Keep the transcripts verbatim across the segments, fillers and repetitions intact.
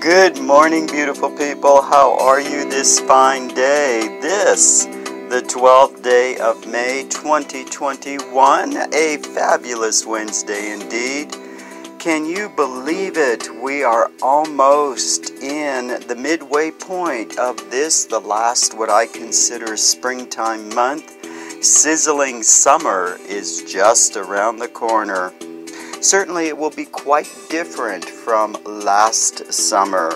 Good morning, beautiful people. How are you this fine day? This, the twelfth day of May twenty twenty-one, a fabulous Wednesday indeed. Can you believe it? We are almost in the midway point of this, the last what I consider springtime month. Sizzling summer is just around the corner. Certainly it will be quite different from last summer.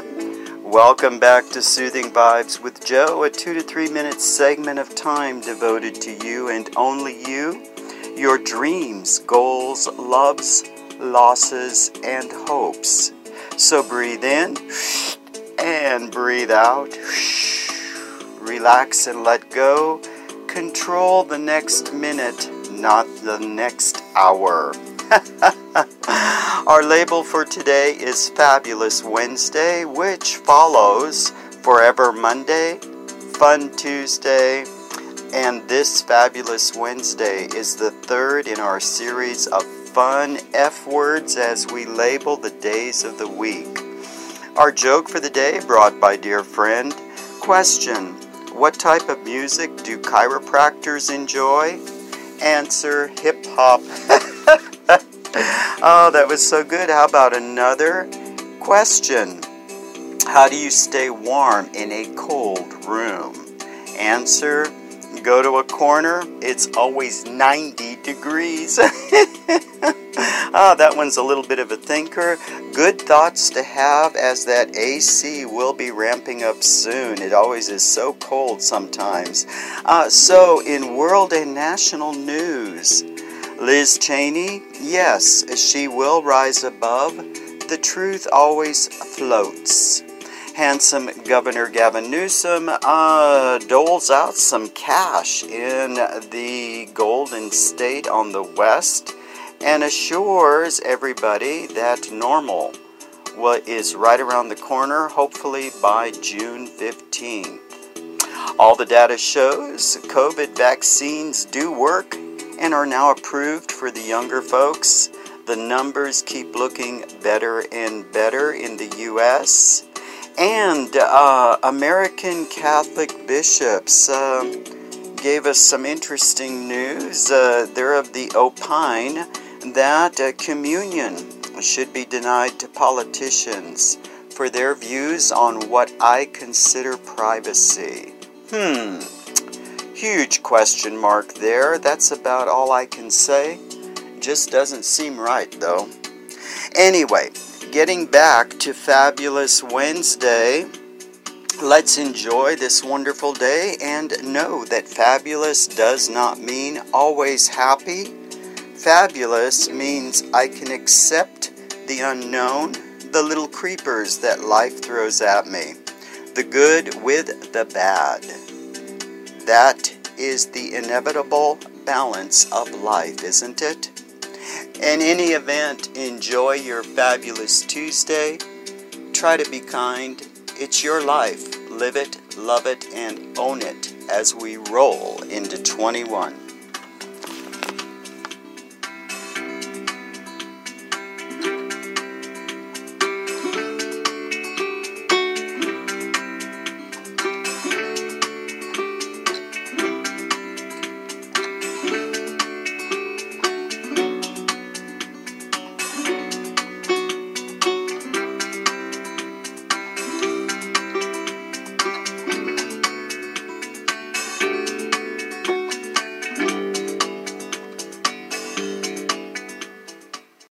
Welcome back to Soothing Vibes with Joe, a two to three minute segment of time devoted to you and only you, your dreams, goals, loves, losses, and hopes. So breathe in and breathe out. Relax and let go. Control the next minute, not the next hour. Our label for today is Fabulous Wednesday, which follows Forever Monday, Fun Tuesday, and this Fabulous Wednesday is the third in our series of fun F-words as we label the days of the week. Our joke for the day brought by dear friend. Question: what type of music do chiropractors enjoy? Answer: hip-hop. Oh, that was so good. How about another question? How do you stay warm in a cold room? Answer: go to a corner. It's always ninety degrees. Ah, that one's a little bit of a thinker. Good thoughts to have, as that A C will be ramping up soon. It always is so cold sometimes. Uh, so, in world and national news, Liz Cheney, yes, she will rise above. The truth always floats. Handsome Governor Gavin Newsom uh, doles out some cash in the Golden State on the West, and assures everybody that normal is right around the corner, hopefully by June fifteenth. All the data shows COVID vaccines do work and are now approved for the younger folks. The numbers keep looking better and better in the U S And uh, American Catholic bishops uh, gave us some interesting news. Uh, they're of the opine that uh, communion should be denied to politicians for their views on what I consider privacy. Hmm, huge question mark there. That's about all I can say. Just doesn't seem right, though. Anyway, getting back to Fabulous Wednesday, let's enjoy this wonderful day and know that fabulous does not mean always happy. Fabulous means I can accept the unknown, the little creepers that life throws at me, the good with the bad. That is the inevitable balance of life, isn't it? In any event, enjoy your fabulous Tuesday. Try to be kind. It's your life. Live it, love it, and own it as we roll into twenty-one.